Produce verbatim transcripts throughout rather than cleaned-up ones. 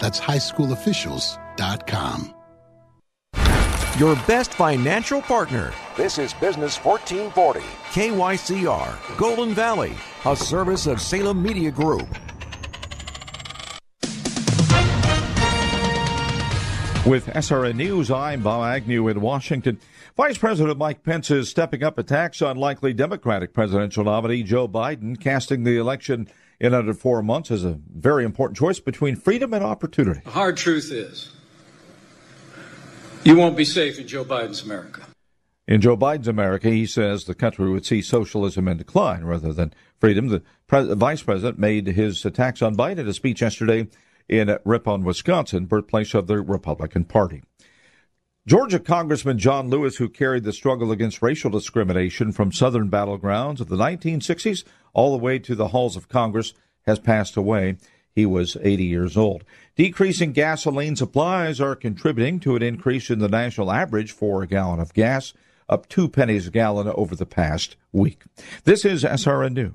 That's high school officials dot com. Your best financial partner. This is Business fourteen forty. K Y C R, Golden Valley, a service of Salem Media Group. With S R N News, I'm Bob Agnew in Washington. Vice President Mike Pence is stepping up attacks on likely Democratic presidential nominee Joe Biden, casting the election in under four months is a very important choice between freedom and opportunity. The hard truth is you won't be safe in Joe Biden's America. In Joe Biden's America, he says the country would see socialism in decline rather than freedom. The, pres- the vice president made his attacks on Biden in a speech yesterday in Ripon, Wisconsin, birthplace of the Republican Party. Georgia Congressman John Lewis, who carried the struggle against racial discrimination from southern battlegrounds of the nineteen sixties all the way to the halls of Congress, has passed away. He was eighty years old. Decreasing gasoline supplies are contributing to an increase in the national average for a gallon of gas, up two pennies a gallon over the past week. This is S R N News.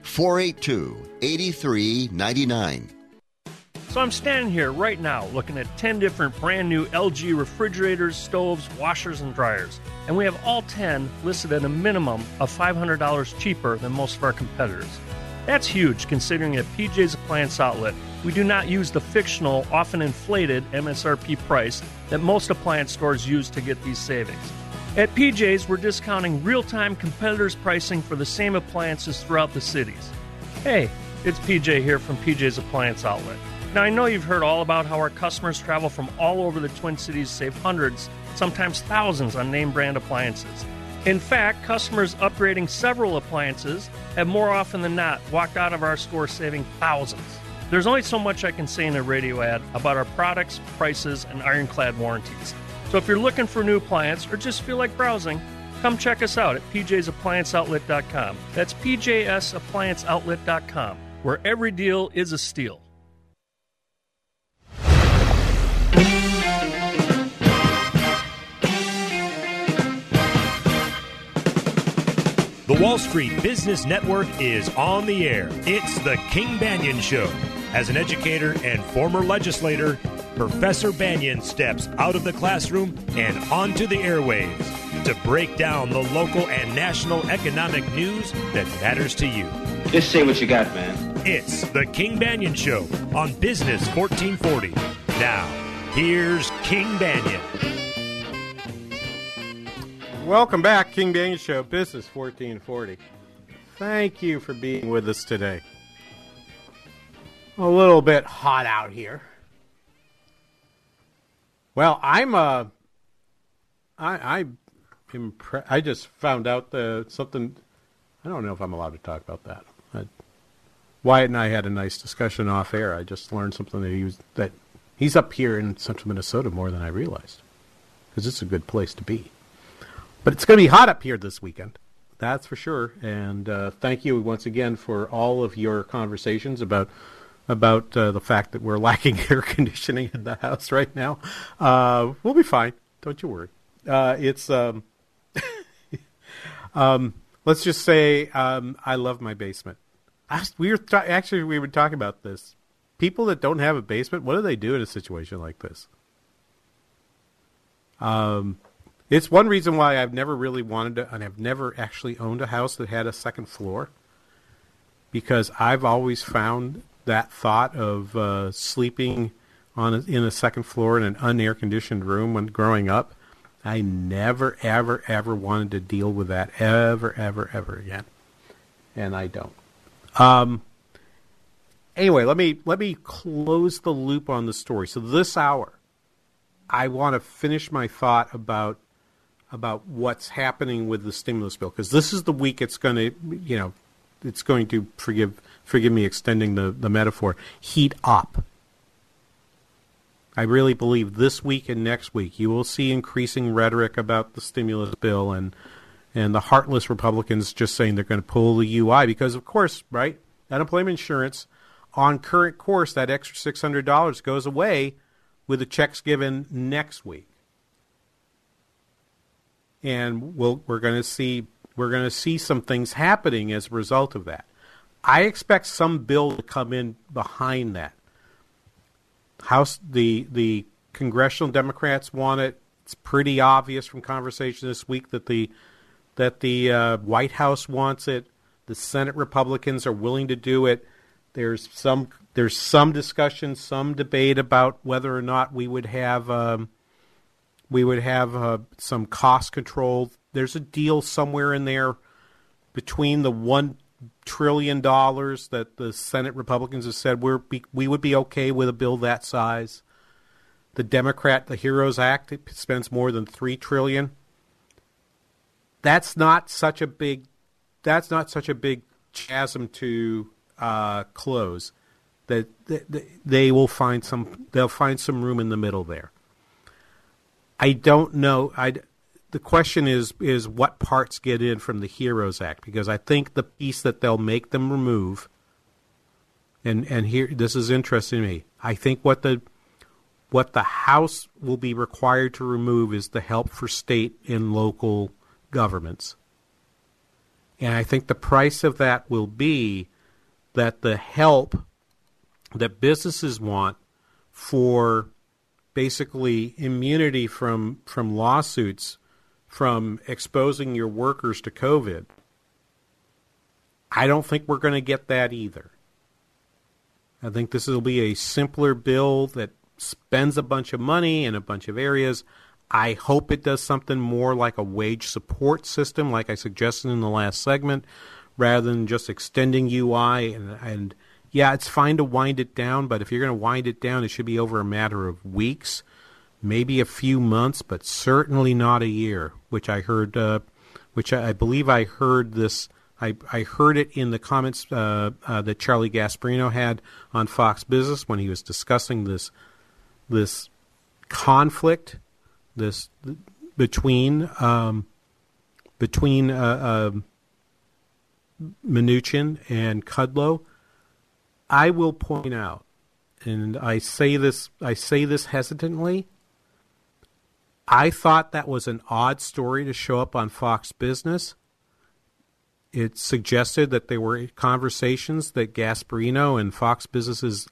four eight two, eight three nine nine. So I'm standing here right now looking at ten different brand new L G refrigerators, stoves, washers, and dryers. And we have all ten listed at a minimum of five hundred dollars cheaper than most of our competitors. That's huge considering at P J's Appliance Outlet, we do not use the fictional, often inflated M S R P price that most appliance stores use to get these savings. At P J's, we're discounting real-time competitors' pricing for the same appliances throughout the cities. Hey, it's P J here from P J's Appliance Outlet. Now, I know you've heard all about how our customers travel from all over the Twin Cities to save hundreds, sometimes thousands, on name-brand appliances. In fact, customers upgrading several appliances have more often than not walked out of our store saving thousands. There's only so much I can say in a radio ad about our products, prices, and ironclad warranties. So if you're looking for a new appliance or just feel like browsing, come check us out at P J's Appliance Outlet dot com. That's P J's Appliance Outlet dot com, where every deal is a steal. The Wall Street Business Network is on the air. It's the King Banaian Show. As an educator and former legislator, Professor Banaian steps out of the classroom and onto the airwaves to break down the local and national economic news that matters to you. Just say what you got, man. It's the King Banaian Show on Business fourteen forty. Now, here's King Banaian. Welcome back, King Banaian Show, Business fourteen forty. Thank you for being with us today. A little bit hot out here. Well, I'm uh, I I, impre- I just found out the, something. I don't know if I'm allowed to talk about that. I, Wyatt and I had a nice discussion off air. I just learned something that he was, that he's up here in central Minnesota more than I realized, because it's a good place to be. But it's going to be hot up here this weekend, that's for sure. And uh, thank you once again for all of your conversations about about uh, the fact that we're lacking air conditioning in the house right now. Uh, we'll be fine. Don't you worry. Uh, it's um, um, let's just say um, I love my basement. I, we were th- actually we were talking about this. People that don't have a basement, what do they do in a situation like this? Um, it's one reason why I've never really wanted to, and I've never actually owned a house that had a second floor, because I've always found that thought of uh, sleeping on a, in a second floor in an un-air conditioned room when growing up, I never, ever, ever wanted to deal with that ever, ever, ever again, and I don't. Um. Anyway, let me let me close the loop on the story. So this hour, I want to finish my thought about about what's happening with the stimulus bill, because this is the week it's going to, you know, it's going to forgive forgive me extending the, the metaphor, heat up. I really believe this week and next week you will see increasing rhetoric about the stimulus bill and and the heartless Republicans just saying they're going to pull the U I because, of course, right, unemployment insurance. On current course, that extra six hundred dollars goes away with the checks given next week, and we'll, we're going to see we're going to see some things happening as a result of that. I expect some bill to come in behind that. House the the congressional Democrats want it. It's pretty obvious from conversation this week that the that the uh, White House wants it. The Senate Republicans are willing to do it. There's some there's some discussion, some debate about whether or not we would have um, we would have uh, some cost control. There's a deal somewhere in there between the one trillion dollars that the Senate Republicans have said we're be, we would be okay with a bill that size. The Democrat, the HEROES Act, it spends more than three trillion. That's not such a big that's not such a big chasm to. Uh, close that they, they, they will find some they'll find some room in the middle there. I don't know. I the question is is what parts get in from the HEROES Act, because I think the piece that they'll make them remove, and and here this is interesting to me. I think what the what the House will be required to remove is the help for state and local governments, and I think the price of that will be that the help that businesses want for basically immunity from, from lawsuits, from exposing your workers to COVID, I don't think we're going to get that either. I think this will be a simpler bill that spends a bunch of money in a bunch of areas. I hope it does something more like a wage support system, like I suggested in the last segment, rather than just extending U I. And, and yeah, it's fine to wind it down, but if you're going to wind it down, it should be over a matter of weeks, maybe a few months, but certainly not a year, which I heard, uh, which I, I believe I heard this, I, I heard it in the comments uh, uh, that Charlie Gasparino had on Fox Business when he was discussing this, this conflict, this between, um, between, uh, uh, Mnuchin and Kudlow. I will point out, and I say this, I say this hesitantly, I thought that was an odd story to show up on Fox Business. It suggested that there were conversations that Gasparino and Fox Business's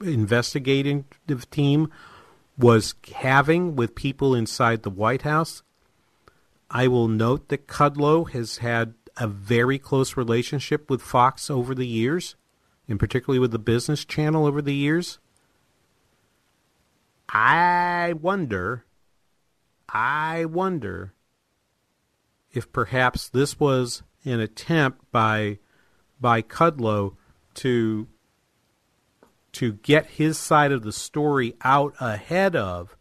investigative team was having with people inside the White House. I will note that Kudlow has had a very close relationship with Fox over the years, and particularly with the business channel over the years. I wonder, I wonder if perhaps this was an attempt by by Kudlow to to get his side of the story out ahead of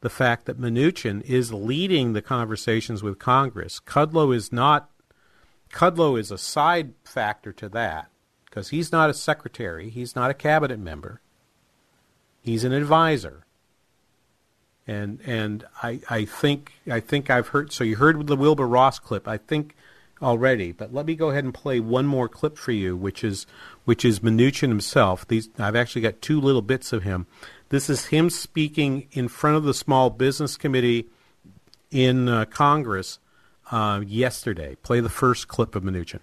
the fact that Mnuchin is leading the conversations with Congress. Kudlow is not Kudlow is a side factor to that, because he's not a secretary. He's not a cabinet member. He's an advisor. And and I I think I think I've heard. So you heard the Wilbur Ross clip. I think already. But let me go ahead and play one more clip for you, which is which is Mnuchin himself. These I've actually got two little bits of him. This is him speaking in front of the Small Business Committee in uh, Congress uh, yesterday. Play the first clip of Mnuchin.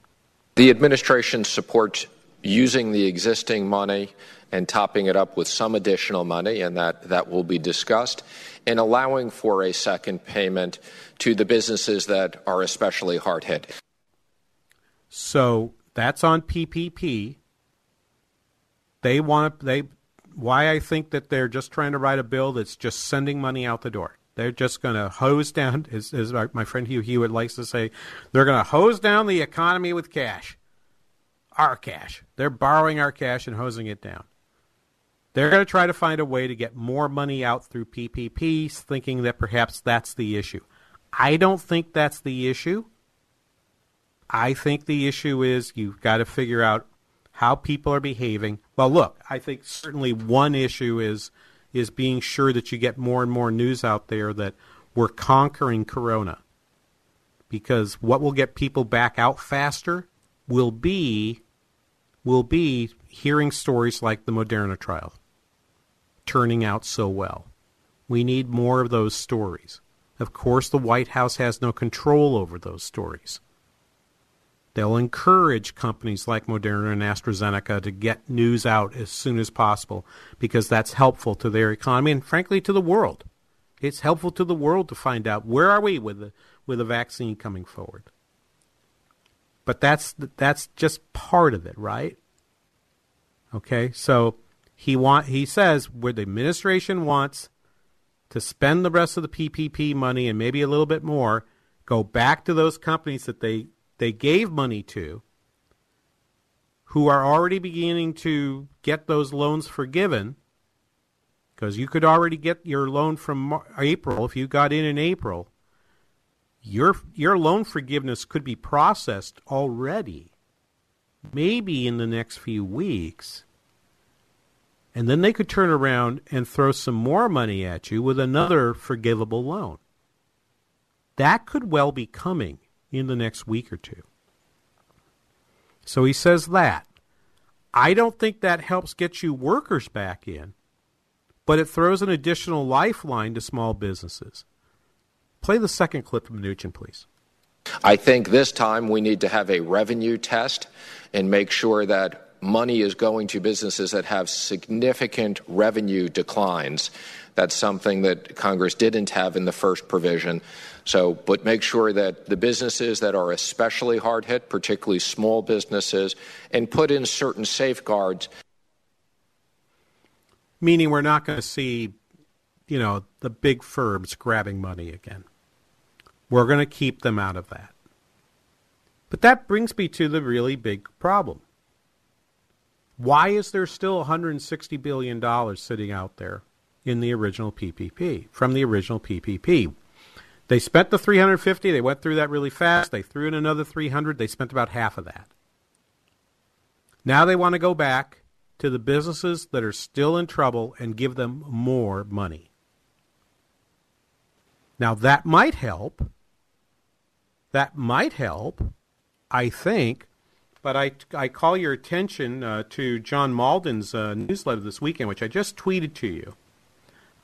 The administration supports using the existing money and topping it up with some additional money, and that, that will be discussed, and allowing for a second payment to the businesses that are especially hard hit. So that's on P P P. They want to, they, why I think that they're just trying to write a bill that's just sending money out the door. They're just going to hose down, as, as my friend Hugh Hewitt likes to say, they're going to hose down the economy with cash. Our cash. They're borrowing our cash and hosing it down. They're going to try to find a way to get more money out through P P Ps, thinking that perhaps that's the issue. I don't think that's the issue. I think the issue is you've got to figure out how people are behaving. Well, look, I think certainly one issue is is being sure that you get more and more news out there that we're conquering corona. Because what will get people back out faster will be will be hearing stories like the Moderna trial turning out so well. We need more of those stories. Of course, the White House has no control over those stories. They'll encourage companies like Moderna and AstraZeneca to get news out as soon as possible because that's helpful to their economy and, frankly, to the world. It's helpful to the world to find out where are we with the, with the vaccine coming forward. But that's that's just part of it, right? Okay, so he want he says where the administration wants to spend the rest of the P P P money and maybe a little bit more, go back to those companies that they, they gave money to who are already beginning to get those loans forgiven because you could already get your loan from Mar- April if you got in in April. Your your loan forgiveness could be processed already, maybe in the next few weeks. And then they could turn around and throw some more money at you with another forgivable loan. That could well be coming in the next week or two. So he says that. I don't think that helps get you workers back in, but it throws an additional lifeline to small businesses. Play the second clip from Mnuchin, please. I think this time we need to have a revenue test and make sure that money is going to businesses that have significant revenue declines. That's something that Congress didn't have in the first provision. So, but make sure that the businesses that are especially hard hit, particularly small businesses, and put in certain safeguards. Meaning we're not going to see, you know, the big firms grabbing money again. We're going to keep them out of that. But that brings me to the really big problem. Why is there still one hundred sixty billion dollars sitting out there in the original P P P, from the original P P P? They spent the three hundred fifty, they went through that really fast, they threw in another three hundred, they spent about half of that. Now they want to go back to the businesses that are still in trouble and give them more money. Now, that might help. That might help, I think. But I, I call your attention uh, to John Mauldin's uh, newsletter this weekend, which I just tweeted to you,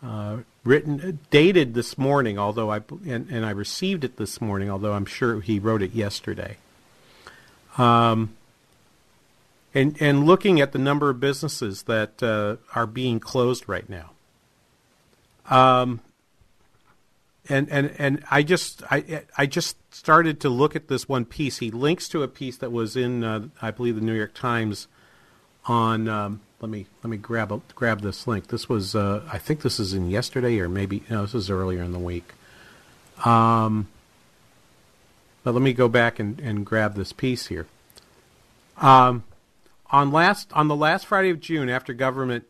uh, written, dated this morning, although I and, and I received it this morning, although I'm sure he wrote it yesterday. Um. And and looking at the number of businesses that uh, are being closed right now. Um. And, and and I just I I just started to look at this one piece. He links to a piece that was in uh, I believe the New York Times. On um, let me let me grab a, grab this link. This was uh, I think this is in yesterday or maybe no, this is earlier in the week. Um, but let me go back and, and grab this piece here. Um, on last on the last Friday of June, after government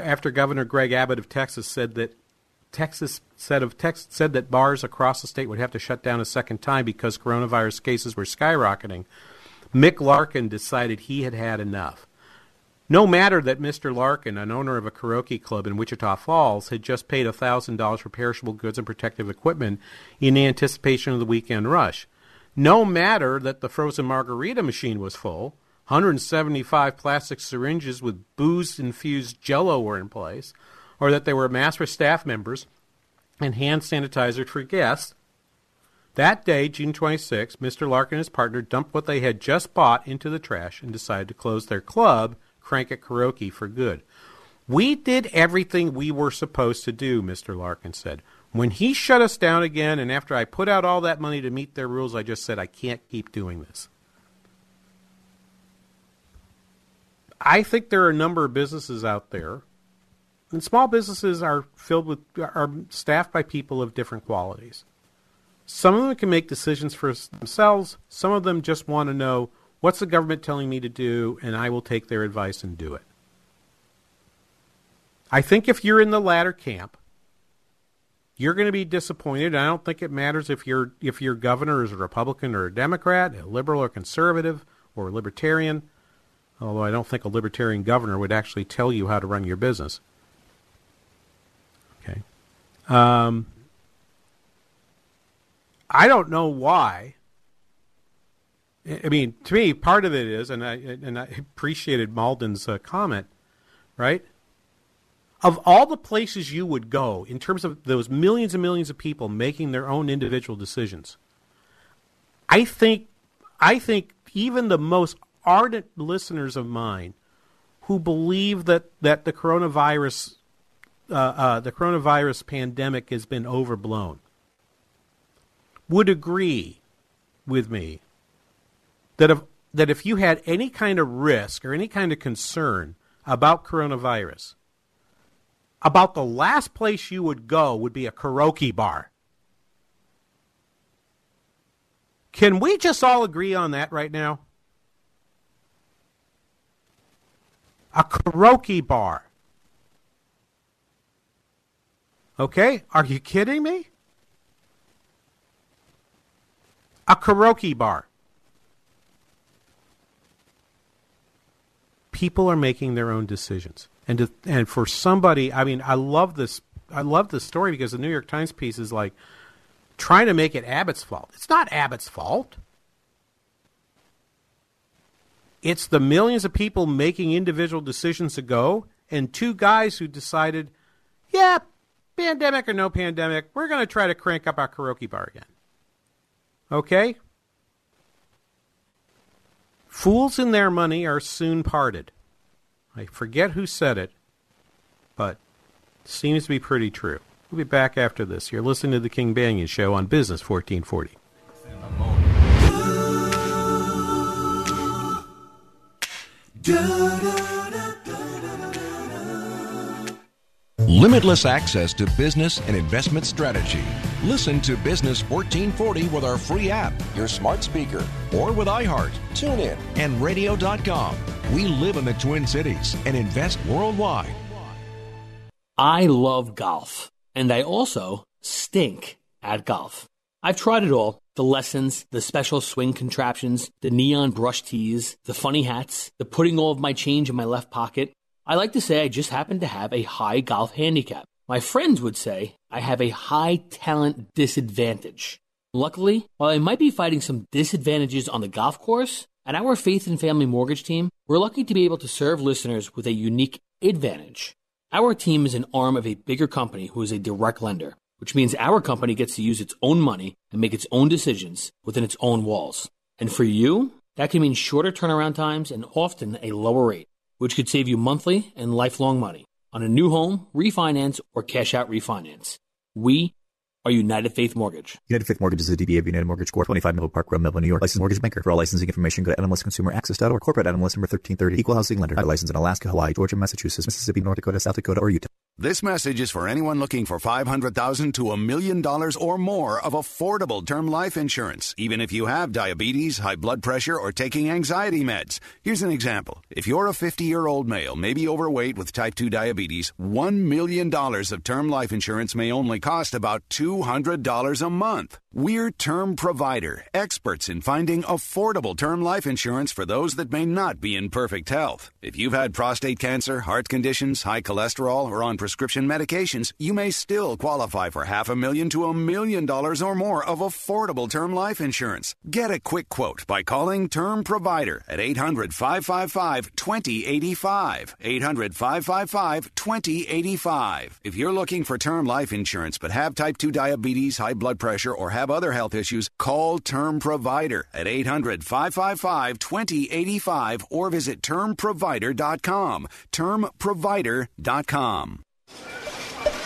after Governor Greg Abbott of Texas said that. Texas said of Texas said that bars across the state would have to shut down a second time because coronavirus cases were skyrocketing. Mick Larkin decided he had had enough. No matter that Mister Larkin, an owner of a karaoke club in Wichita Falls, had just paid one thousand dollars for perishable goods and protective equipment in anticipation of the weekend rush. No matter that the frozen margarita machine was full, one hundred seventy-five plastic syringes with booze-infused Jell-O were in place, or that there were masks for staff members and hand sanitizer for guests. That day, June twenty-sixth, Mister Larkin and his partner dumped what they had just bought into the trash and decided to close their club, Crank at Karaoke, for good. We did everything we were supposed to do, Mister Larkin said. When he shut us down again, and after I put out all that money to meet their rules, I just said, I can't keep doing this. I think there are a number of businesses out there, and small businesses are filled with, are staffed by people of different qualities. Some of them can make decisions for themselves. Some of them just want to know, what's the government telling me to do, and I will take their advice and do it. I think if you're in the latter camp, you're going to be disappointed. I don't think it matters if your if your governor is a Republican or a Democrat, a liberal or conservative or a libertarian, although I don't think a libertarian governor would actually tell you how to run your business. Okay. Um, I don't know why. I mean, to me, part of it is, and I, and I appreciated Mauldin's uh, comment, right? Of all the places you would go in terms of those millions and millions of people making their own individual decisions, I think I think even the most ardent listeners of mine who believe that, that the coronavirus uh, uh, the coronavirus pandemic has been overblown would agree with me that if, that if you had any kind of risk or any kind of concern about coronavirus, about the last place you would go would be a karaoke bar. Can we just all agree on that right now? A karaoke bar. Okay, are you kidding me? A karaoke bar. People are making their own decisions. And to, and for somebody, I mean, I love this. I love this story because the New York Times piece is like trying to make it Abbott's fault. It's not Abbott's fault. It's the millions of people making individual decisions to go, and two guys who decided, yeah, pandemic or no pandemic, we're going to try to crank up our karaoke bar again. Okay? Fools and their money are soon parted. I forget who said it, but seems to be pretty true. We'll be back after this. You're listening to The King Banaian Show on Business fourteen forty. Limitless access to business and investment strategy. Listen to Business fourteen forty with our free app, your smart speaker, or with iHeart, TuneIn, and radio dot com. We live in the Twin Cities and invest worldwide. I love golf, and I also stink at golf. I've tried it all. The lessons, the special swing contraptions, the neon brush tees, the funny hats, the putting all of my change in my left pocket. I like to say I just happen to have a high golf handicap. My friends would say I have a high talent disadvantage. Luckily, while I might be fighting some disadvantages on the golf course, at our Faith and Family Mortgage team, we're lucky to be able to serve listeners with a unique advantage. Our team is an arm of a bigger company who is a direct lender, which means our company gets to use its own money and make its own decisions within its own walls. And for you, that can mean shorter turnaround times and often a lower rate, which could save you monthly and lifelong money on a new home, refinance, or cash-out refinance. We Or United Faith Mortgage. United Faith Mortgage is a D B A of United Mortgage Corp. twenty-five Melville Park Road, Melville, New York. Licensed mortgage banker. For all licensing information, go to N M L S Consumer Access dot org. Corporate N M L S number thirteen thirty. Equal housing lender. Licensed in Alaska, Hawaii, Georgia, Massachusetts, Mississippi, North Dakota, South Dakota, or Utah. This message is for anyone looking for five hundred thousand dollars to a million dollars or more of affordable term life insurance, even if you have diabetes, high blood pressure, or taking anxiety meds. Here's an example. If you're a fifty-year-old male, maybe overweight with type two diabetes, one million dollars of term life insurance may only cost about two hundred dollars a month. We're Term Provider, experts in finding affordable term life insurance for those that may not be in perfect health. If you've had prostate cancer, heart conditions, high cholesterol, or on prescription prescription medications, you may still qualify for half a million to a million dollars or more of affordable term life insurance. Get a quick quote by calling Term Provider at eight hundred, five five five, two zero eight five, eight hundred, five five five, two zero eight five. If you're looking for term life insurance but have type two diabetes, high blood pressure, or have other health issues, call Term Provider at eight hundred, five five five, two zero eight five or visit term provider dot com. term provider dot com.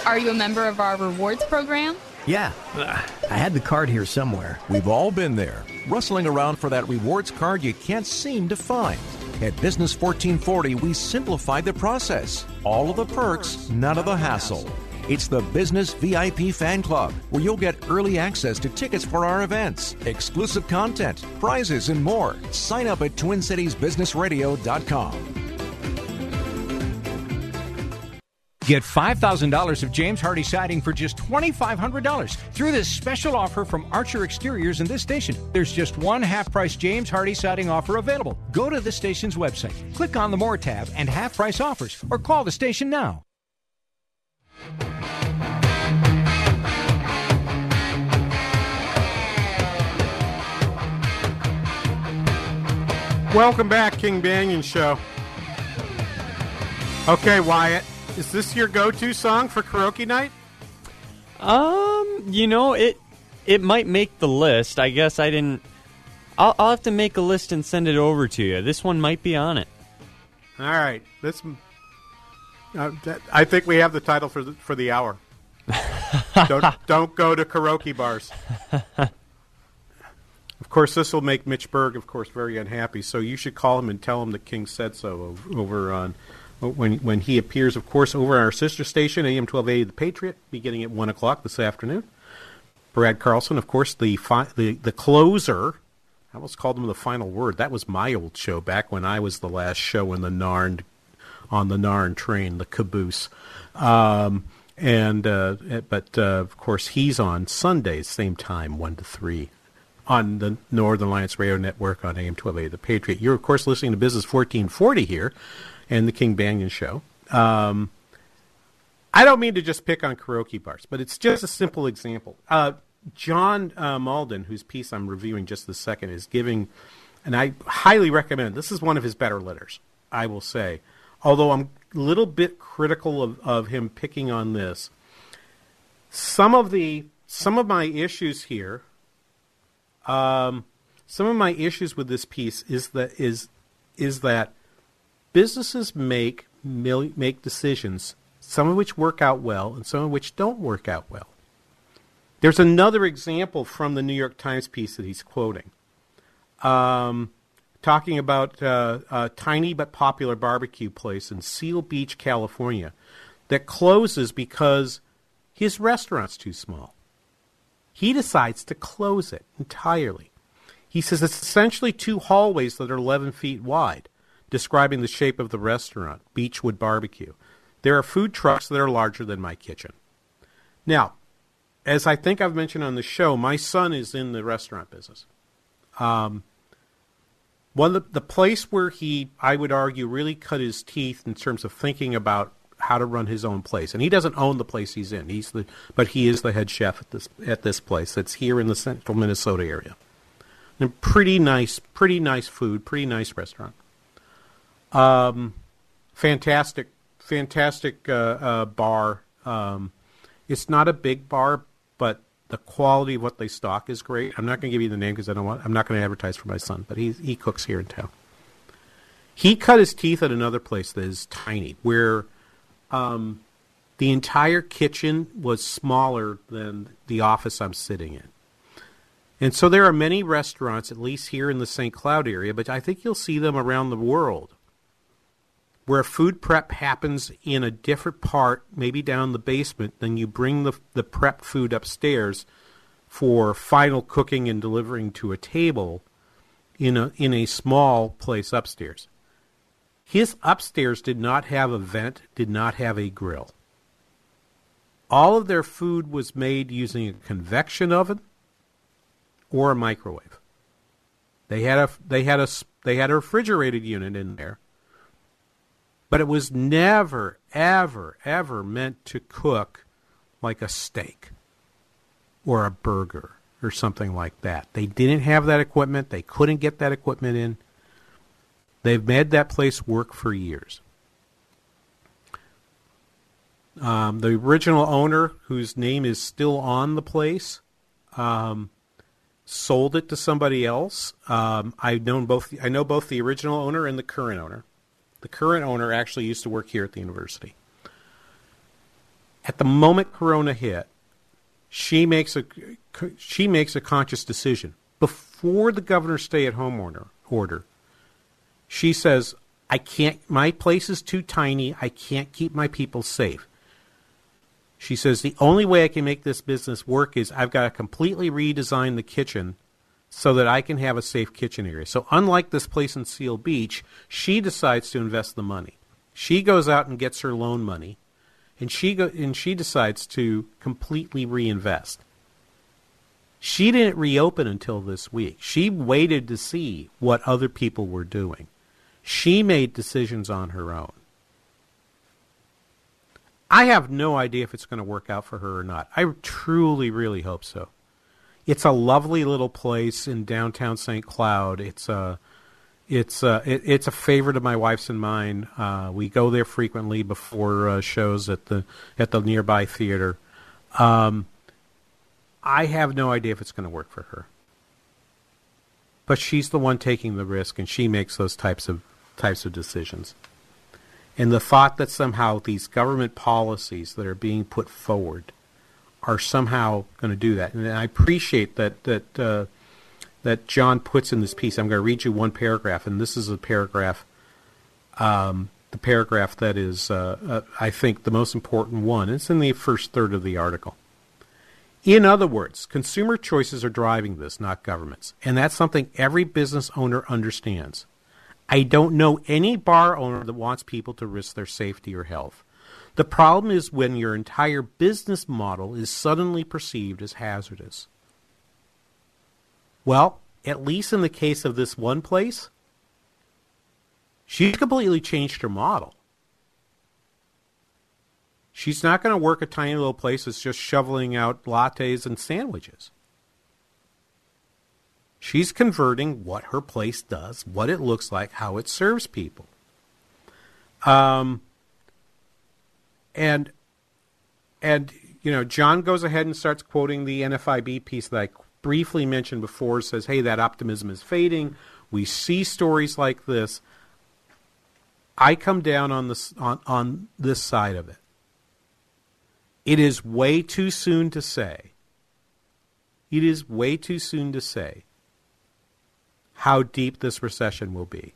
Are you a member of our rewards program? Yeah, I had the card here somewhere. We've all been there, rustling around for that rewards card you can't seem to find. At Business fourteen forty, we simplify the process. All of the perks, none of the hassle. It's the Business V I P Fan Club, where you'll get early access to tickets for our events, exclusive content, prizes, and more. Sign up at twin cities business radio dot com. Get five thousand dollars of James Hardie siding for just two thousand five hundred dollars through this special offer from Archer Exteriors in this station. There's just one half-price James Hardie siding offer available. Go to the station's website, click on the More tab and half-price offers, or call the station now. Welcome back, King Banaian Show. Okay, Wyatt. Is this your go-to song for karaoke night? Um, you know, it it might make the list. I guess I didn't... I'll, I'll have to make a list and send it over to you. This one might be on it. All right. This, uh, that, I think we have the title for the, for the hour. don't, don't go to karaoke bars. Of course, this will make Mitch Berg, of course, very unhappy. So you should call him and tell him the King said so over on... When when he appears, of course, over our sister station, A M twelve eighty, the Patriot, beginning at one o'clock this afternoon. Brad Carlson, of course, the fi- the the closer. I almost called him the final word. That was my old show back when I was the last show in the Narn, on the Narn train, the caboose. Um, and uh, but uh, of course, he's on Sundays, same time, one to three, on the Northern Alliance Radio Network on A M twelve eighty, the Patriot. You're of course listening to Business fourteen forty here. And the King Banaian Show. Um, I don't mean to just pick on karaoke bars, but it's just a simple example. Uh, John uh, Mauldin, whose piece I'm reviewing just this second, is giving, and I highly recommend, this is one of his better letters, I will say. Although I'm a little bit critical of, of him picking on this. Some of the, some of my issues here, um, some of my issues with this piece is that, is, is that, businesses make make decisions, some of which work out well and some of which don't work out well. There's another example from the New York Times piece that he's quoting, um, talking about uh, a tiny but popular barbecue place in Seal Beach, California, that closes because his restaurant's too small. He decides to close it entirely. He says it's essentially two hallways that are eleven feet wide, describing the shape of the restaurant, Beachwood Barbecue. There are food trucks that are larger than my kitchen. Now, as I think I've mentioned on the show, my son is in the restaurant business. Um, one of the, the place where he, I would argue, really cut his teeth in terms of thinking about how to run his own place. And he doesn't own the place he's in. He's the, but he is the head chef at this at this place that's here in the central Minnesota area. And pretty nice, pretty nice food, pretty nice restaurant. Um, fantastic, fantastic, uh, uh, bar. Um, it's not a big bar, but the quality of what they stock is great. I'm not going to give you the name because I don't want, I'm not going to advertise for my son, but he, he cooks here in town. He cut his teeth at another place that is tiny where, um, the entire kitchen was smaller than the office I'm sitting in. And so there are many restaurants, at least here in the Saint Cloud area, but I think you'll see them around the world, where food prep happens in a different part, maybe down the basement, then you bring the the prep food upstairs for final cooking and delivering to a table in a in a small place upstairs. His upstairs did not have a vent, did not have a grill. All of their food was made using a convection oven or a microwave. They had a they had a they had a refrigerated unit in there. But it was never, ever, ever meant to cook like a steak or a burger or something like that. They didn't have that equipment. They couldn't get that equipment in. They've made that place work for years. Um, the original owner, whose name is still on the place, um, sold it to somebody else. Um, I've known both. I know both the original owner and the current owner. The current owner actually used to work here at the university. At the moment Corona hit, she makes a she makes a conscious decision before the governor's stay-at-home order. order she says, I can't, my place is too tiny. I can't keep my people safe. She says, the only way I can make this business work is I've got to completely redesign the kitchen so that I can have a safe kitchen area. So unlike this place in Seal Beach, she decides to invest the money. She goes out and gets her loan money, and she go, and she decides to completely reinvest. She didn't reopen until this week. She waited to see what other people were doing. She made decisions on her own. I have no idea if it's going to work out for her or not. I truly, really hope so. It's a lovely little place in downtown Saint Cloud. It's a, it's a, it, it's a favorite of my wife's and mine. Uh, we go there frequently before uh, shows at the at the nearby theater. Um, I have no idea if it's going to work for her, but she's the one taking the risk, and she makes those types of. types of decisions. And the thought that somehow these government policies that are being put forward are somehow going to do that. And I appreciate that that uh, that John puts in this piece. I'm going to read you one paragraph, and this is a paragraph, um, the paragraph that is, uh, uh, I think, the most important one. It's in the first third of the article. In other words, consumer choices are driving this, not governments. And that's something every business owner understands. I don't know any bar owner that wants people to risk their safety or health. The problem is when your entire business model is suddenly perceived as hazardous. Well, at least in the case of this one place, she's completely changed her model. She's not going to work a tiny little place that's just shoveling out lattes and sandwiches. She's converting what her place does, what it looks like, how it serves people. Um, and, and you know, John goes ahead and starts quoting the N F I B piece that I briefly mentioned before, says, hey, that optimism is fading. We see stories like this. I come down on this, on, on this side of it. It is way too soon to say. It is way too soon to say. How deep this recession will be.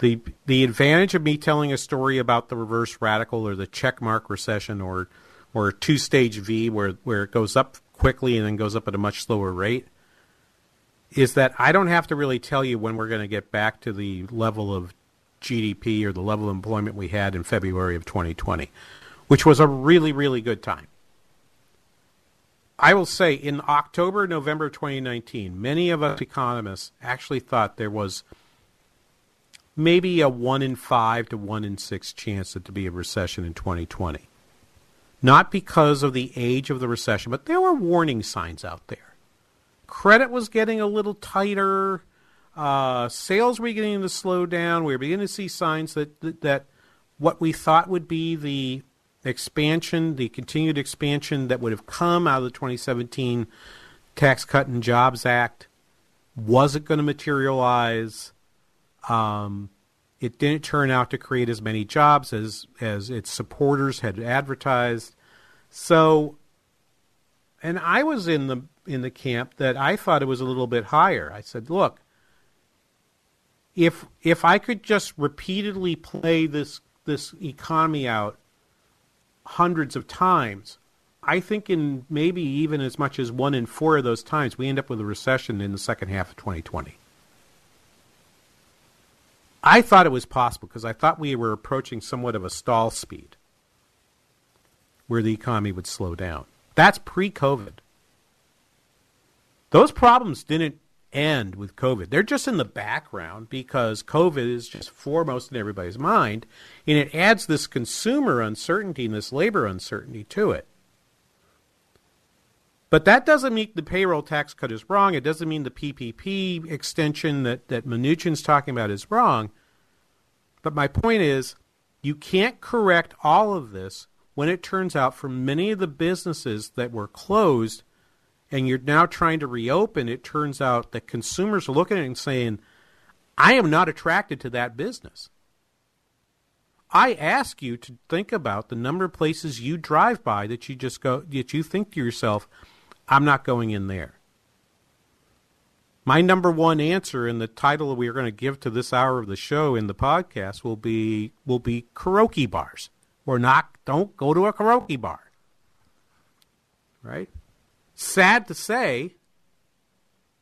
The the advantage of me telling a story about the reverse radical or the checkmark recession or or two-stage V where, where it goes up quickly and then goes up at a much slower rate is that I don't have to really tell you when we're going to get back to the level of G D P or the level of employment we had in February of twenty twenty, which was a really, really good time. I will say in October, November of twenty nineteen, many of us economists actually thought there was maybe a one in five to one in six chance that to be a recession in twenty twenty. Not because of the age of the recession, but there were warning signs out there. Credit was getting a little tighter. Uh, sales were beginning to slow down. We were beginning to see signs that, that, that what we thought would be the expansion, the continued expansion that would have come out of the twenty seventeen Tax Cut and Jobs Act, wasn't going to materialize. Um, it didn't turn out to create as many jobs as, as its supporters had advertised. So, and I was in the in the camp that I thought it was a little bit higher. I said, look, if if I could just repeatedly play this this economy out hundreds of times, I think in maybe even as much as one in four of those times, we end up with a recession in the second half of twenty twenty. I thought it was possible because I thought we were approaching somewhat of a stall speed where the economy would slow down. That's pre-COVID. Those problems didn't end with COVID. They're just in the background because COVID is just foremost in everybody's mind, and it adds this consumer uncertainty and this labor uncertainty to it. But that doesn't mean the payroll tax cut is wrong. It doesn't mean the P P P extension that, that Mnuchin's talking about is wrong. But my point is, you can't correct all of this when it turns out for many of the businesses that were closed and you're now trying to reopen, it turns out that consumers are looking at it and saying, I am not attracted to that business. I ask you to think about the number of places you drive by that you just go, that you think to yourself, I'm not going in there. My number one answer in the title we are going to give to this hour of the show in the podcast will be will be karaoke bars. Or not, don't go to a karaoke bar. Right? Sad to say,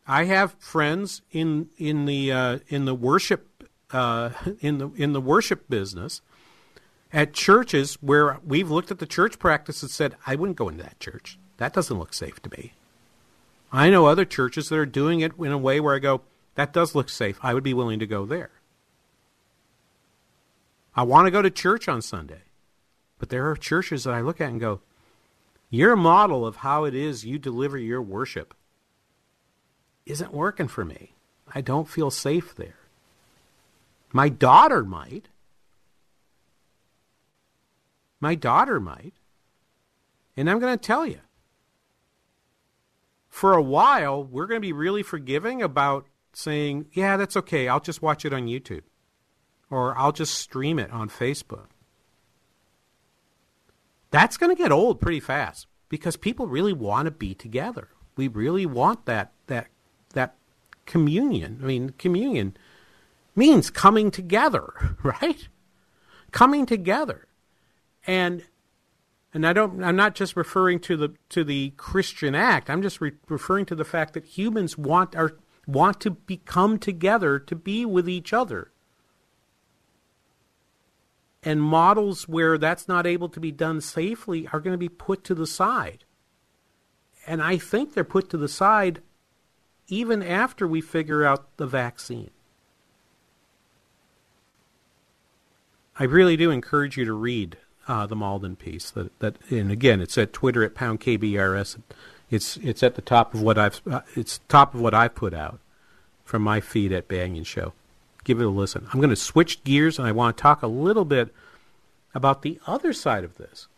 I have friends in in the uh, in the worship uh, in the in the worship business at churches where we've looked at the church practice and said, I wouldn't go into that church. That doesn't look safe to me. I know other churches that are doing it in a way where I go, that does look safe. I would be willing to go there. I want to go to church on Sunday. But there are churches that I look at and go, your model of how it is you deliver your worship isn't working for me. I don't feel safe there. My daughter might. My daughter might. And I'm going to tell you, for a while, we're going to be really forgiving about saying, yeah, that's okay. I'll just watch it on YouTube, or I'll just stream it on Facebook. That's going to get old pretty fast because people really want to be together. We really want that that that communion. I mean, communion means coming together, right? Coming together. And and I don't I'm not just referring to the to the Christian act. I'm just re- referring to the fact that humans want our want to become together, to be with each other. And models where that's not able to be done safely are going to be put to the side. And I think they're put to the side even after we figure out the vaccine. I really do encourage you to read uh, the Mauldin piece. That, that, and again, it's at Twitter at Pound K B R S. It's it's at the top of what I've uh, it's top of what I put out from my feed at Banaian Show. Give it a listen. I'm going to switch gears, and I want to talk a little bit about the other side of this.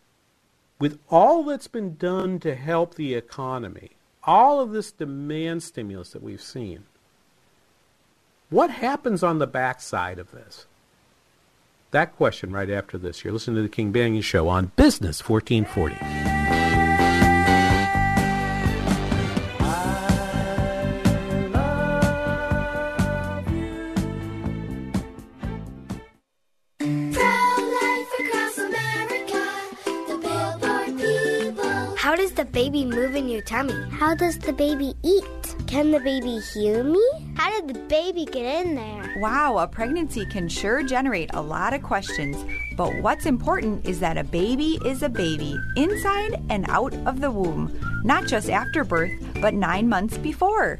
With all that's been done to help the economy, all of this demand stimulus that we've seen, what happens on the backside of this? That question right after this. You're listening to the King Banaian Show on Business fourteen forty. Baby move in your tummy? How does the baby eat? Can the baby hear me? How did the baby get in there? Wow, a pregnancy can sure generate a lot of questions, but what's important is that a baby is a baby inside and out of the womb, not just after birth, but nine months before.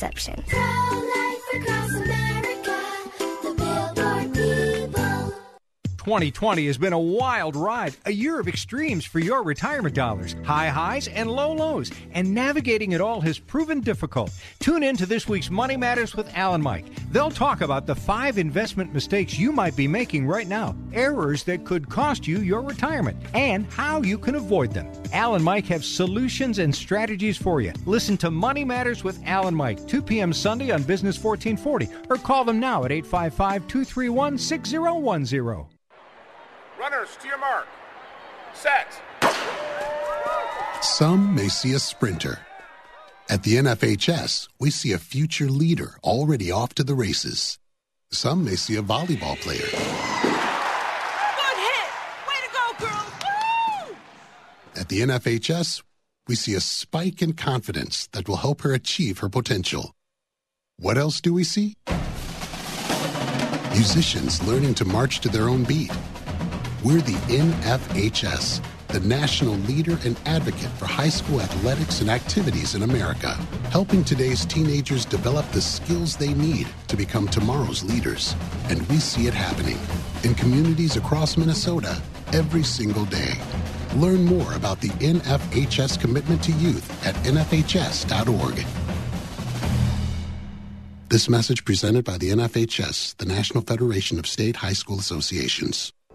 Conception. Pro-Life Across America, the Billboard people. twenty twenty has been a wild ride, a year of extremes for your retirement dollars, high highs and low lows, and navigating it all has proven difficult. Tune in to this week's Money Matters with Al and Mike. They'll talk about the five investment mistakes you might be making right now, errors that could cost you your retirement, and how you can avoid them. Al and Mike have solutions and strategies for you. Listen to Money Matters with Al and Mike, two p.m. Sunday on Business fourteen forty, or call them now at eight five five, two three one, six zero one zero. Runners, to your mark. Set. Some may see a sprinter At the N F H S, we see a future leader already off to the races. Some may see a volleyball player. Good hit! Way to go, girls! Woo! At the N F H S, we see a spike in confidence that will help her achieve her potential. What else do we see? Musicians learning to march to their own beat. We're the N F H S, the national leader and advocate for high school athletics and activities in America, helping today's teenagers develop the skills they need to become tomorrow's leaders. And we see it happening in communities across Minnesota every single day. Learn more about the N F H S commitment to youth at N F H S dot org. This message presented by the N F H S, the National Federation of State High School Associations.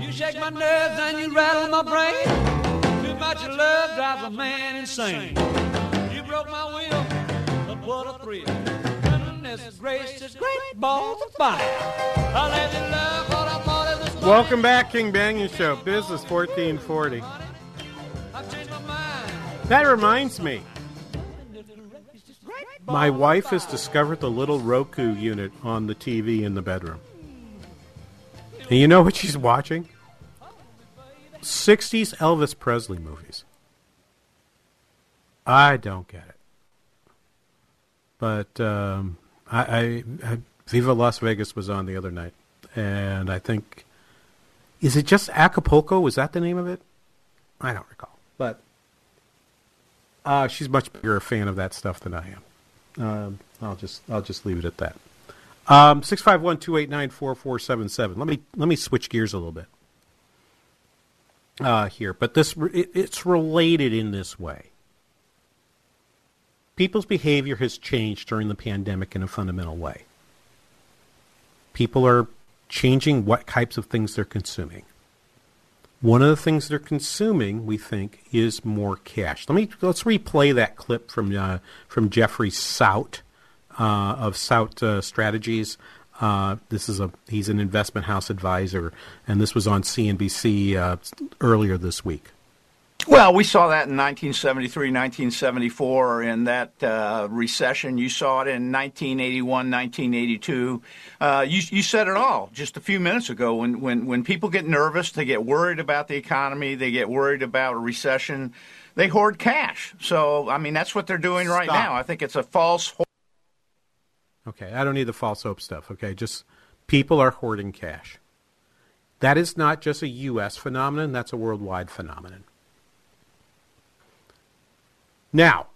You shake my nerves and you rattle my brain. Too much of love drives a man insane. You broke my will, but what a thrill. Goodness gracious, great balls of fire. I let you love what I thought it was. Welcome back, King Banaian Show. This is fourteen forty. I've changed my mind. That reminds me. My wife has discovered the little Roku unit on the T V in the bedroom. And you know what she's watching? sixties Elvis Presley movies. I don't get it. But um, I, I, I, Viva Las Vegas was on the other night. And I think, is it just Acapulco? Is that the name of it? I don't recall. But uh, she's much bigger a fan of that stuff than I am. Um, I'll just I'll just leave it at that. Um, six five one, two eight nine, four four seven seven. Let me let me switch gears a little bit uh, here, but this it, it's related in this way. People's behavior has changed during the pandemic in a fundamental way. People are changing what types of things they're consuming. One of the things they're consuming, we think, is more cash. Let me let's replay that clip from uh, from Jeffrey Sout. Uh, of Sout uh, Strategies. Uh, this is a he's an investment house advisor, and this was on C N B C uh, earlier this week. Well, we saw that in nineteen seventy-three, nineteen seventy-four, in that uh, recession. You saw it in nineteen eighty-one, nineteen eighty-two. Uh, you, you said it all just a few minutes ago. When, when, when people get nervous, they get worried about the economy, they get worried about a recession, they hoard cash. So, I mean, that's what they're doing right Stop. now. I think it's a false hoard. Okay, I don't need the false hope stuff, okay? Just people are hoarding cash. That is not just a U S phenomenon. That's a worldwide phenomenon. Now,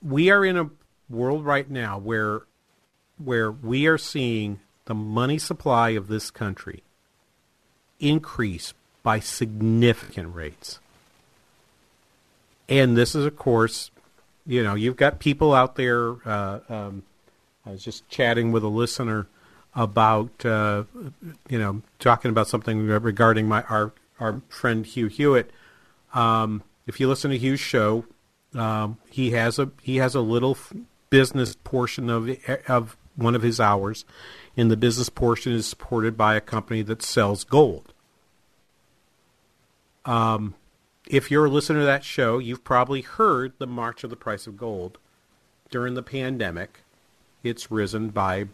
we are in a world right now where, where we are seeing the money supply of this country increase by significant rates. And this is, of course, you know, you've got people out there... Uh, um, I was just chatting with a listener about, uh, you know, talking about something regarding my our, our friend Hugh Hewitt. Um, if you listen to Hugh's show, um, he has a he has a little business portion of of one of his hours, and the business portion is supported by a company that sells gold. Um, if you're a listener to that show, you've probably heard the march of the price of gold during the pandemic. It's risen by,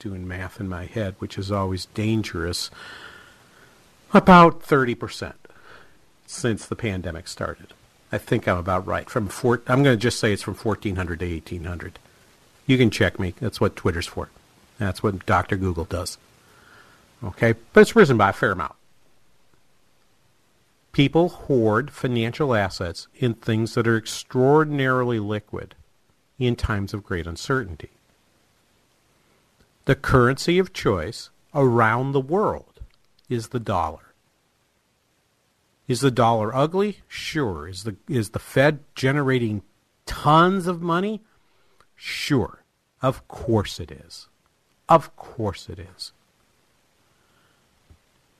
doing math in my head, which is always dangerous, about thirty percent since the pandemic started. I think I'm about right. From four, I'm going to just say it's from fourteen hundred to eighteen hundred. You can check me. That's what Twitter's for. That's what Doctor Google does. Okay? But it's risen by a fair amount. People hoard financial assets in things that are extraordinarily liquid in times of great uncertainty. The currency of choice around the world is the dollar. Is the dollar ugly? Sure. Is the is the Fed generating tons of money? Sure. Of course it is. Of course it is.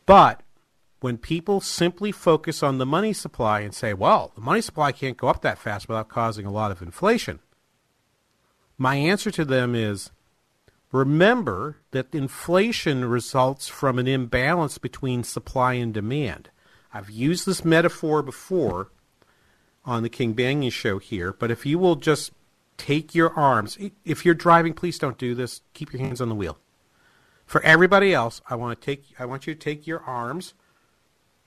But when people simply focus on the money supply and say, well, the money supply can't go up that fast without causing a lot of inflation, my answer to them is, remember that inflation results from an imbalance between supply and demand. I've used this metaphor before on the King Banaian show here, but if you will just take your arms, if you're driving, please don't do this, keep your hands on the wheel. For everybody else, I want to take I want you to take your arms,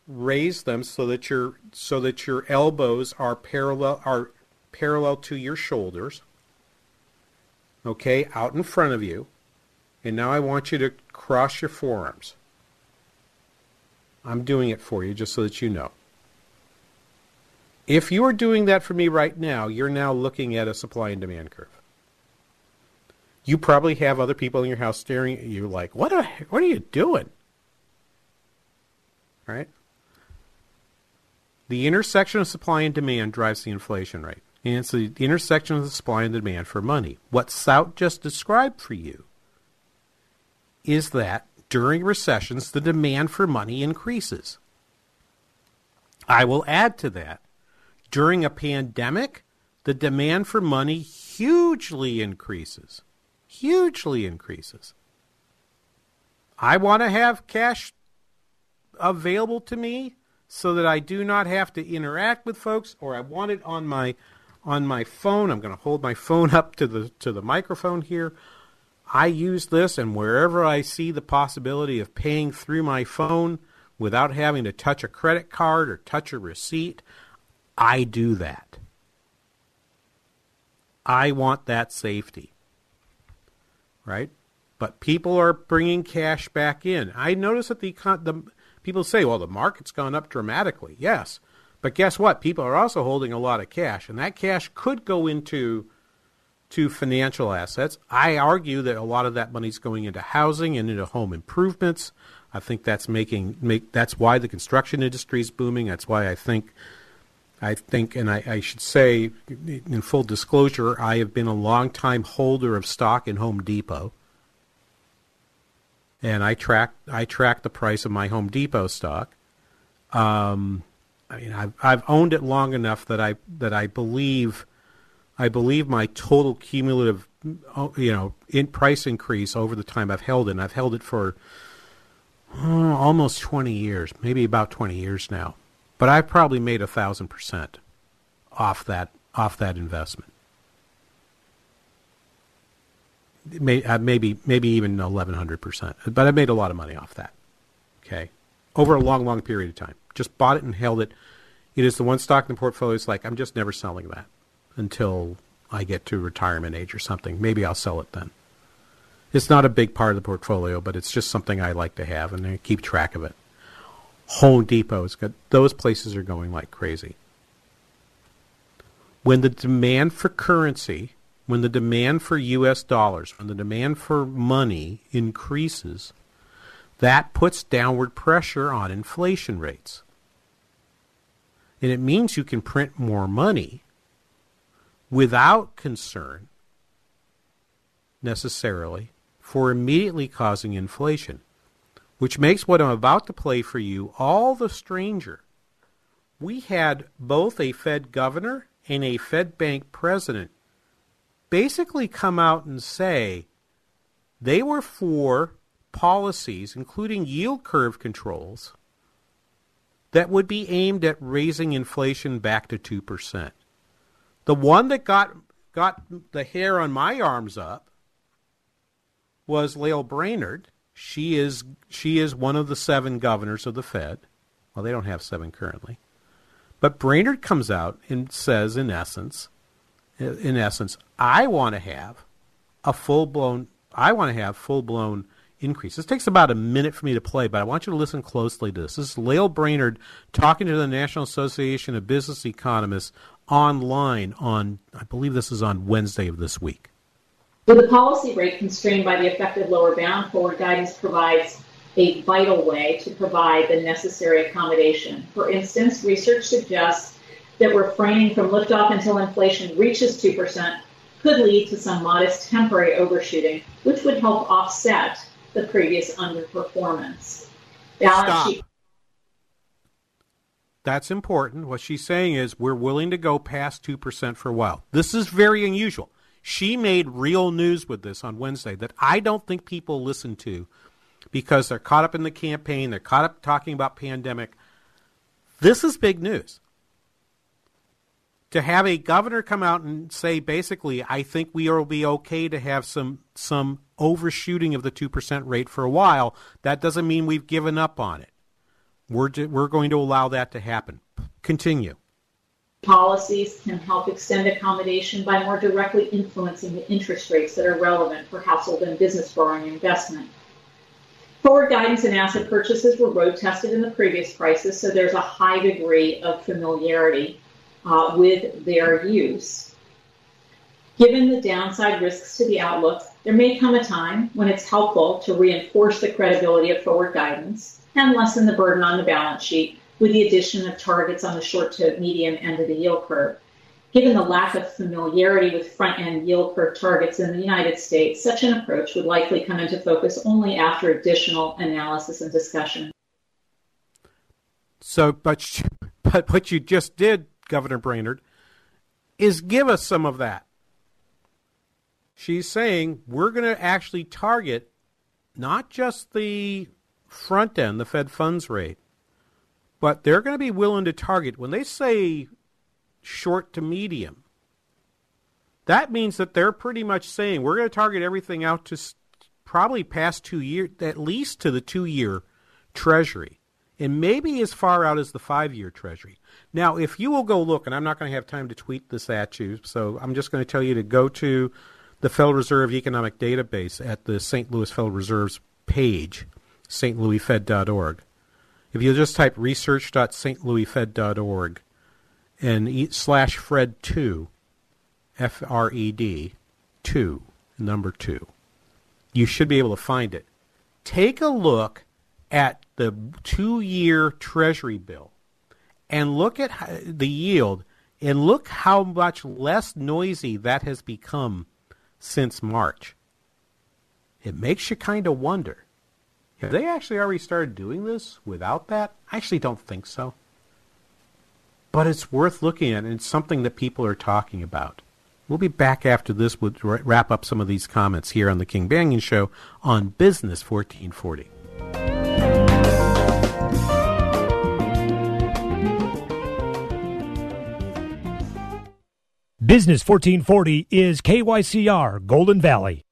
raise them so that your so that your elbows are parallel are parallel to your shoulders. Okay, out in front of you. And now I want you to cross your forearms. I'm doing it for you just so that you know. If you are doing that for me right now, you're now looking at a supply and demand curve. You probably have other people in your house staring at you like, what are, what are you doing? All right. The intersection of supply and demand drives the inflation rate. And it's the intersection of the supply and demand for money. What Sout just described for you is that during recessions, the demand for money increases. I will add to that. During a pandemic, the demand for money hugely increases. Hugely increases. I want to have cash available to me so that I do not have to interact with folks, or I want it on my on my phone. I'm going to hold my phone up to the to the microphone here. I use this, and wherever I see the possibility of paying through my phone without having to touch a credit card or touch a receipt, I do that. I want that safety. Right? But people are bringing cash back in. I notice that the, the people say, well, the market's gone up dramatically. Yes. But guess what? People are also holding a lot of cash, and that cash could go into to financial assets. I argue that a lot of that money's going into housing and into home improvements. I think that's making make that's why the construction industry is booming. That's why I think I think, and I, I should say, in full disclosure, I have been a long-time holder of stock in Home Depot, and I track I track the price of my Home Depot stock. Um, I mean, I've I've owned it long enough that I that I believe I believe my total cumulative, you know, in price increase over the time I've held it. And I've held it for oh, almost twenty years, maybe about twenty years now. But I've probably made a thousand percent off that off that investment. May, uh, maybe maybe even eleven hundred percent. But I made a lot of money off that. Okay, over a long long period of time. Just bought it and held it. It is the one stock in the portfolio. It's like I'm just never selling that until I get to retirement age or something. Maybe I'll sell it then. It's not a big part of the portfolio, but it's just something I like to have and I keep track of it. Home Depot has got, those places are going like crazy. When the demand for currency, when the demand for U S dollars, when the demand for money increases, that puts downward pressure on inflation rates. And it means you can print more money without concern, necessarily, for immediately causing inflation. Which makes what I'm about to play for you all the stranger. We had both a Fed governor and a Fed bank president basically come out and say they were for policies, including yield curve controls, that would be aimed at raising inflation back to two percent. The one that got, got the hair on my arms up was Lael Brainard. She is she is one of the seven governors of the Fed. Well, they don't have seven currently. But Brainard comes out and says, in essence, in essence, I want to have a full blown I want to have full blown increase. This takes about a minute for me to play, but I want you to listen closely to this. This is Lael Brainard talking to the National Association of Business Economists online on, I believe this is on Wednesday of this week. With a policy rate constrained by the effective lower bound, forward guidance provides a vital way to provide the necessary accommodation. For instance, research suggests that refraining from liftoff until inflation reaches two percent could lead to some modest temporary overshooting, which would help offset the previous underperformance. Balance Stop. Sheet- That's important. What she's saying is we're willing to go past two percent for a while. This is very unusual. She made real news with this on Wednesday that I don't think people listen to because they're caught up in the campaign. They're caught up talking about pandemic. This is big news. To have a governor come out and say, basically, I think we will be okay to have some some overshooting of the two percent rate for a while, that doesn't mean we've given up on it. We're, to, we're going to allow that to happen. Continue. Policies can help extend accommodation by more directly influencing the interest rates that are relevant for household and business borrowing investment. Forward guidance and asset purchases were road tested in the previous crisis, so there's a high degree of familiarity Uh, with their use. Given the downside risks to the outlook, there may come a time when it's helpful to reinforce the credibility of forward guidance and lessen the burden on the balance sheet with the addition of targets on the short to medium end of the yield curve. Given the lack of familiarity with front-end yield curve targets in the United States, such an approach would likely come into focus only after additional analysis and discussion. So, but, but what you just did, Governor Brainard, is give us some of that. She's saying we're going to actually target not just the front end, the Fed funds rate, but they're going to be willing to target, when they say short to medium, that means that they're pretty much saying we're going to target everything out to probably past two years, at least to the two-year Treasury. And maybe as far out as the five-year Treasury. Now, if you will go look, and I'm not going to have time to tweet this at you, so I'm just going to tell you to go to the Federal Reserve Economic Database at the Saint Louis Federal Reserve's page, s t louis fed dot org. If you'll just type research dot s t louis fed dot org and slash Fred two, F R E D, two, number two, you should be able to find it. Take a look at the two-year Treasury bill and look at the yield and look how much less noisy that has become since March. It makes you kind of wonder, have they actually already started doing this without that? I actually don't think so. But it's worth looking at, and it's something that people are talking about. We'll be back after this. We'll wrap up some of these comments here on the King Banaian Show on Business fourteen forty. Business fourteen forty is K Y C R Golden Valley.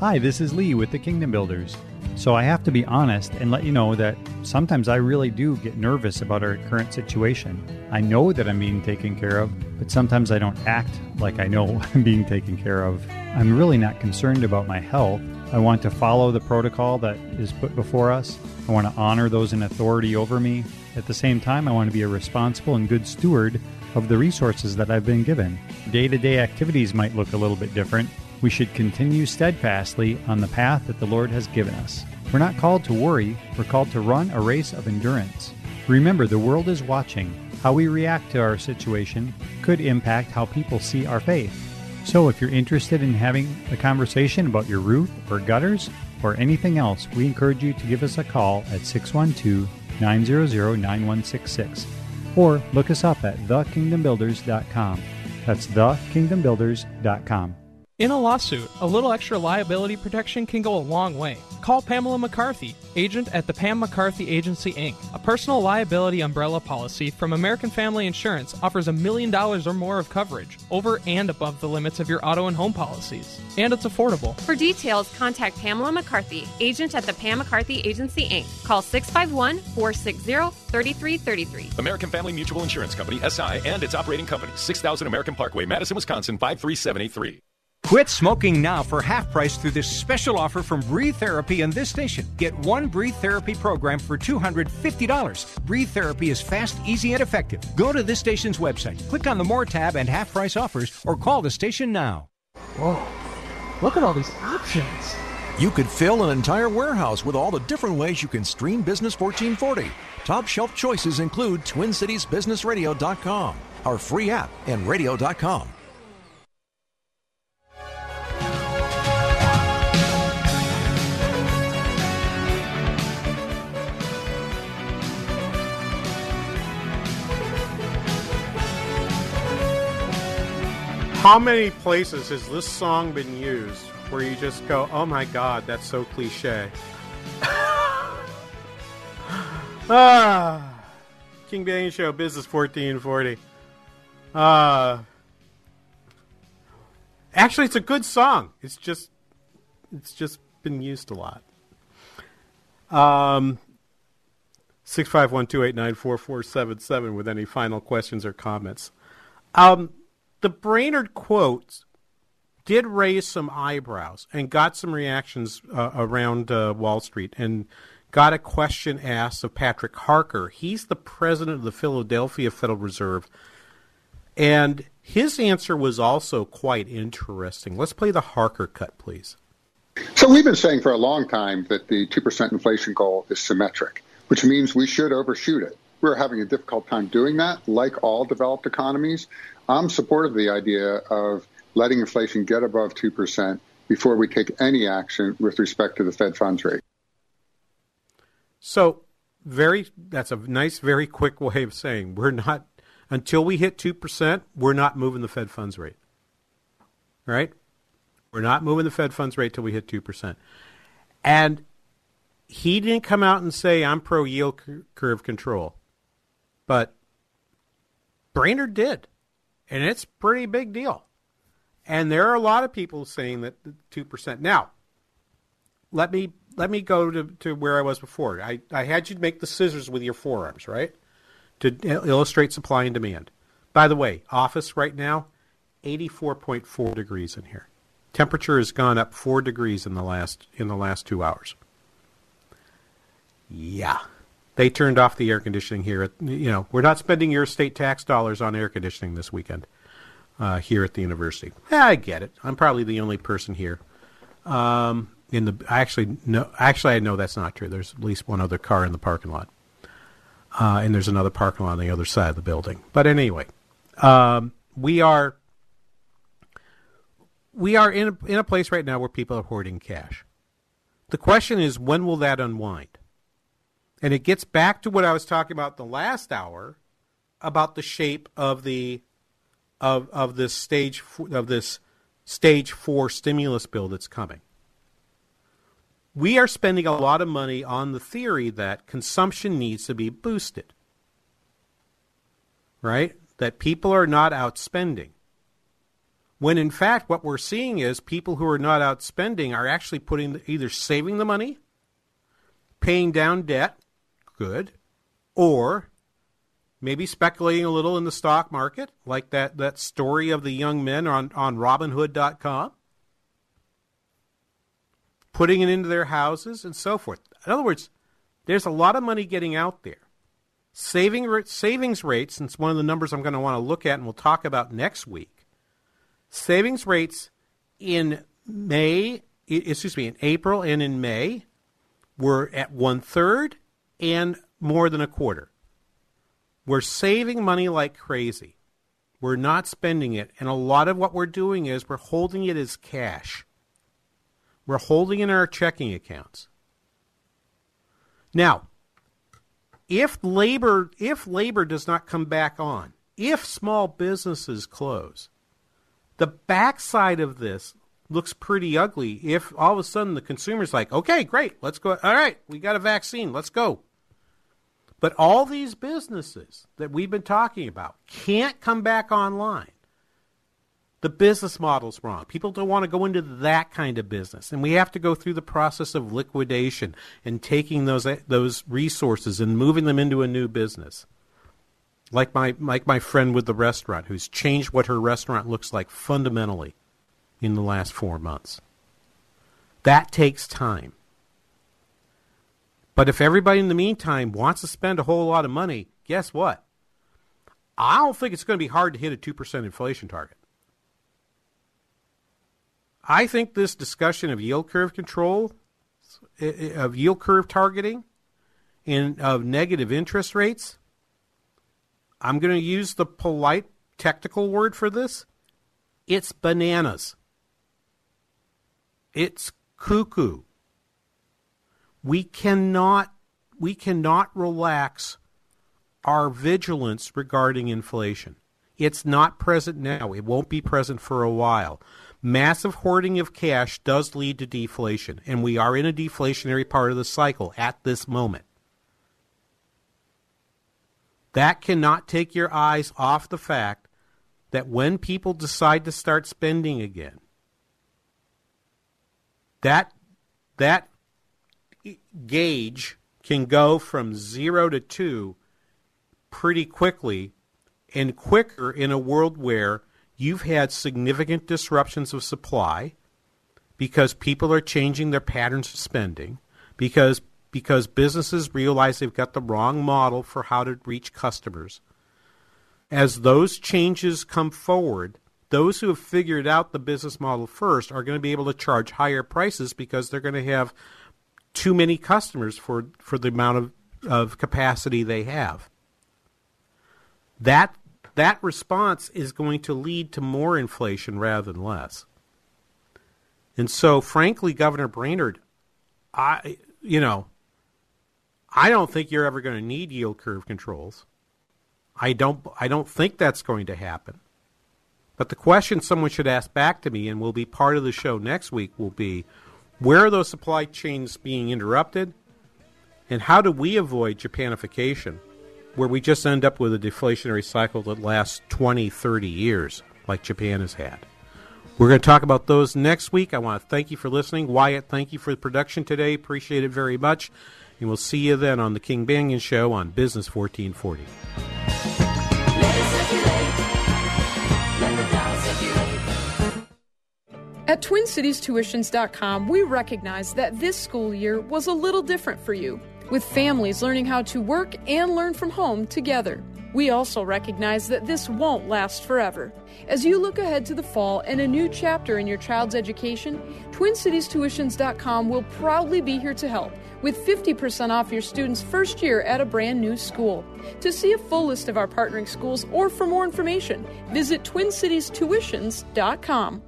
Hi, this is Lee with the Kingdom Builders. So I have to be honest and let you know that sometimes I really do get nervous about our current situation. I know that I'm being taken care of, but sometimes I don't act like I know I'm being taken care of. I'm really not concerned about my health. I want to follow the protocol that is put before us. I want to honor those in authority over me. At the same time, I want to be a responsible and good steward of the resources that I've been given. Day-to-day activities might look a little bit different. We should continue steadfastly on the path that the Lord has given us. We're not called to worry, we're called to run a race of endurance. Remember, the world is watching. How we react to our situation could impact how people see our faith. So if you're interested in having a conversation about your roof or gutters or anything else, we encourage you to give us a call at nine zero zero, nine one six six, or look us up at the kingdom builders dot com. That's the kingdom builders dot com. In a lawsuit, a little extra liability protection can go a long way. Call Pamela McCarthy, agent at the Pam McCarthy Agency, Incorporated. A personal liability umbrella policy from American Family Insurance offers a million dollars or more of coverage, over and above the limits of your auto and home policies. And it's affordable. For details, contact Pamela McCarthy, agent at the Pam McCarthy Agency, Incorporated. Call six five one, four six zero, three three three three. American Family Mutual Insurance Company, S I, and its operating company, six thousand American Parkway, Madison, Wisconsin, five three seven eight three. Quit smoking now for half price through this special offer from Breathe Therapy and this station. Get one Breathe Therapy program for two hundred fifty dollars. Breathe Therapy is fast, easy, and effective. Go to this station's website, click on the More tab and half price offers, or call the station now. Whoa, look at all these options. You could fill an entire warehouse with all the different ways you can stream Business fourteen forty. Top shelf choices include twin cities business radio dot com, our free app, and radio dot com. How many places has this song been used where you just go, oh my God, that's so cliche? ah, King Banaian Show, Business fourteen forty. Uh, actually, it's a good song. It's just, it's just been used a lot. Um, six five one two eight nine four four seven seven. With any final questions or comments. Um. The Brainard quotes did raise some eyebrows and got some reactions uh, around uh, Wall Street, and got a question asked of Patrick Harker. He's the president of the Philadelphia Federal Reserve, and his answer was also quite interesting. Let's play the Harker cut, please. So we've been saying for a long time that the two percent inflation goal is symmetric, which means we should overshoot it. We're having a difficult time doing that, like all developed economies. I'm supportive of the idea of letting inflation get above two percent before we take any action with respect to the Fed funds rate. So very, that's a nice, very quick way of saying we're not, until we hit two percent, we're not moving the Fed funds rate, right? We're not moving the Fed funds rate till we hit two percent. And he didn't come out and say, I'm pro yield curve control, but Brainard did. And it's a pretty big deal. And there are a lot of people saying that two percent. Now, let me let me go to, to where I was before. I, I had you make the scissors with your forearms, right, to illustrate supply and demand. By the way, office right now, eighty-four point four degrees in here. Temperature has gone up four degrees in the last in the last two hours. Yeah. They turned off the air conditioning here. At, you know, we're not spending your state tax dollars on air conditioning this weekend uh, here at the university. Yeah, I get it. I'm probably the only person here. Um, in the actually, no, actually, I know that's not true. There's at least one other car in the parking lot, uh, and there's another parking lot on the other side of the building. But anyway, um, we are we are in a, in a place right now where people are hoarding cash. The question is, when will that unwind? And it gets back to what I was talking about the last hour about the shape of the of of this stage of this stage four stimulus bill that's coming. We are spending a lot of money on the theory that consumption needs to be boosted. Right? That people are not outspending. When in fact what we're seeing is people who are not outspending are actually putting either saving the money, paying down debt, good, or maybe speculating a little in the stock market, like that, that story of the young men on, on robin hood dot com, putting it into their houses and so forth. In other words, there's a lot of money getting out there. Saving, savings rates, and it's one of the numbers I'm going to want to look at and we'll talk about next week, savings rates in May, excuse me, in April and in May were at one-third and more than a quarter. We're saving money like crazy. We're not spending it. And a lot of what we're doing is we're holding it as cash. We're holding it in our checking accounts. Now, if labor if labor does not come back on, if small businesses close, the backside of this looks pretty ugly. If all of a sudden the consumer's like, okay, great, let's go. All right, we got a vaccine, let's go. But all these businesses that we've been talking about can't come back online. The business model's wrong. People don't want to go into that kind of business. And we have to go through the process of liquidation and taking those those resources and moving them into a new business. Like my, like my friend with the restaurant who's changed what her restaurant looks like fundamentally in the last four months. That takes time. But if everybody in the meantime wants to spend a whole lot of money, guess what? I don't think it's going to be hard to hit a two percent inflation target. I think this discussion of yield curve control, of yield curve targeting, and of negative interest rates, I'm going to use the polite technical word for this. It's bananas. It's cuckoo. We cannot we cannot relax our vigilance regarding inflation. It's not present now. It won't be present for a while. Massive hoarding of cash does lead to deflation, and we are in a deflationary part of the cycle at this moment. That cannot take your eyes off the fact that when people decide to start spending again, that that gauge can go from zero to two pretty quickly, and quicker in a world where you've had significant disruptions of supply because people are changing their patterns of spending, because because businesses realize they've got the wrong model for how to reach customers. As those changes come forward, those who have figured out the business model first are going to be able to charge higher prices because they're going to have too many customers for, for the amount of, of capacity they have. That that response is going to lead to more inflation rather than less. And so, frankly, Governor Brainard, I you know, I don't think you're ever going to need yield curve controls. I don't I don't think that's going to happen. But the question someone should ask back to me, and will be part of the show next week, will be, where are those supply chains being interrupted? And how do we avoid Japanification, where we just end up with a deflationary cycle that lasts twenty, thirty years, like Japan has had? We're going to talk about those next week. I want to thank you for listening. Wyatt, thank you for the production today. Appreciate it very much. And we'll see you then on the King Banaian Show on Business fourteen forty. At Twin Cities Tuitions dot com, we recognize that this school year was a little different for you, with families learning how to work and learn from home together. We also recognize that this won't last forever. As you look ahead to the fall and a new chapter in your child's education, Twin Cities Tuitions dot com will proudly be here to help, with fifty percent off your student's first year at a brand new school. To see a full list of our partnering schools or for more information, visit Twin Cities Tuitions dot com.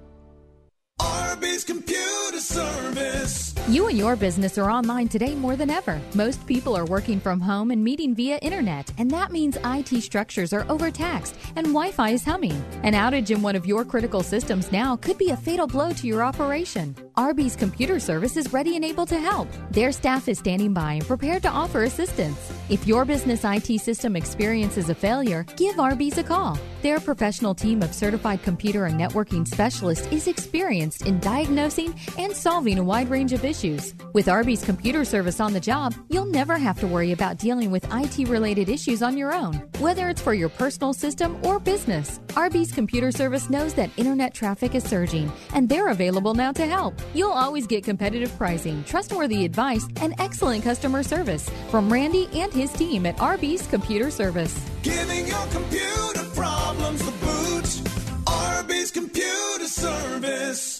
Arby's Computer Service. You and your business are online today more than ever. Most people are working from home and meeting via internet, and that means I T structures are overtaxed and Wi-Fi is humming. An outage in one of your critical systems now could be a fatal blow to your operation. Arby's Computer Service is ready and able to help. Their staff is standing by and prepared to offer assistance. If your business I T system experiences a failure, give Arby's a call. Their professional team of certified computer and networking specialists is experienced in diagnosing and solving a wide range of issues. With Arby's Computer Service on the job, you'll never have to worry about dealing with I T-related issues on your own, whether it's for your personal system or business. Arby's Computer Service knows that internet traffic is surging, and they're available now to help. You'll always get competitive pricing, trustworthy advice, and excellent customer service from Randy and his team at Arby's Computer Service. Giving your computer problems the boot, Arby's Computer Service.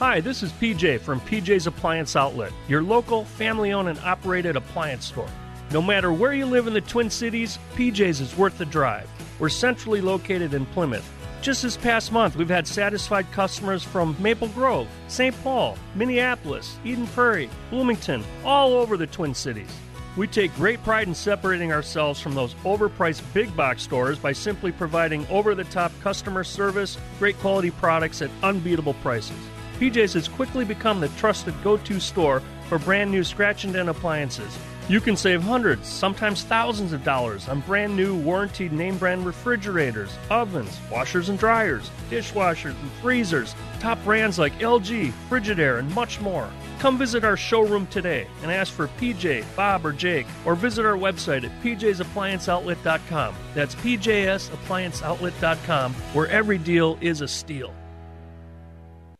Hi, this is P J from P J's Appliance Outlet, your local, family-owned and operated appliance store. No matter where you live in the Twin Cities, P J's is worth the drive. We're centrally located in Plymouth. Just this past month, we've had satisfied customers from Maple Grove, Saint Paul, Minneapolis, Eden Prairie, Bloomington, all over the Twin Cities. We take great pride in separating ourselves from those overpriced big box stores by simply providing over-the-top customer service, great quality products at unbeatable prices. P J's has quickly become the trusted go-to store for brand new scratch and dent appliances. You can save hundreds, sometimes thousands of dollars on brand new warranted name brand refrigerators, ovens, washers and dryers, dishwashers and freezers, top brands like L G, Frigidaire, and much more. Come visit our showroom today and ask for P J, Bob, or Jake, or visit our website at P J's Appliance Outlet dot com. That's P J's Appliance Outlet dot com, where every deal is a steal.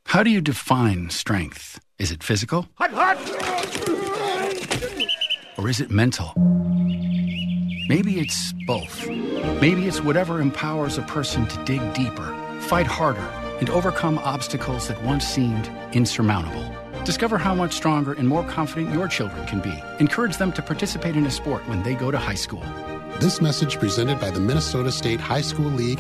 How do you define strength? Is it physical? I'm hot! Or is it mental? Maybe it's both. Maybe it's whatever empowers a person to dig deeper, fight harder, and overcome obstacles that once seemed insurmountable. Discover how much stronger and more confident your children can be. Encourage them to participate in a sport when they go to high school. This message presented by the Minnesota State High School League.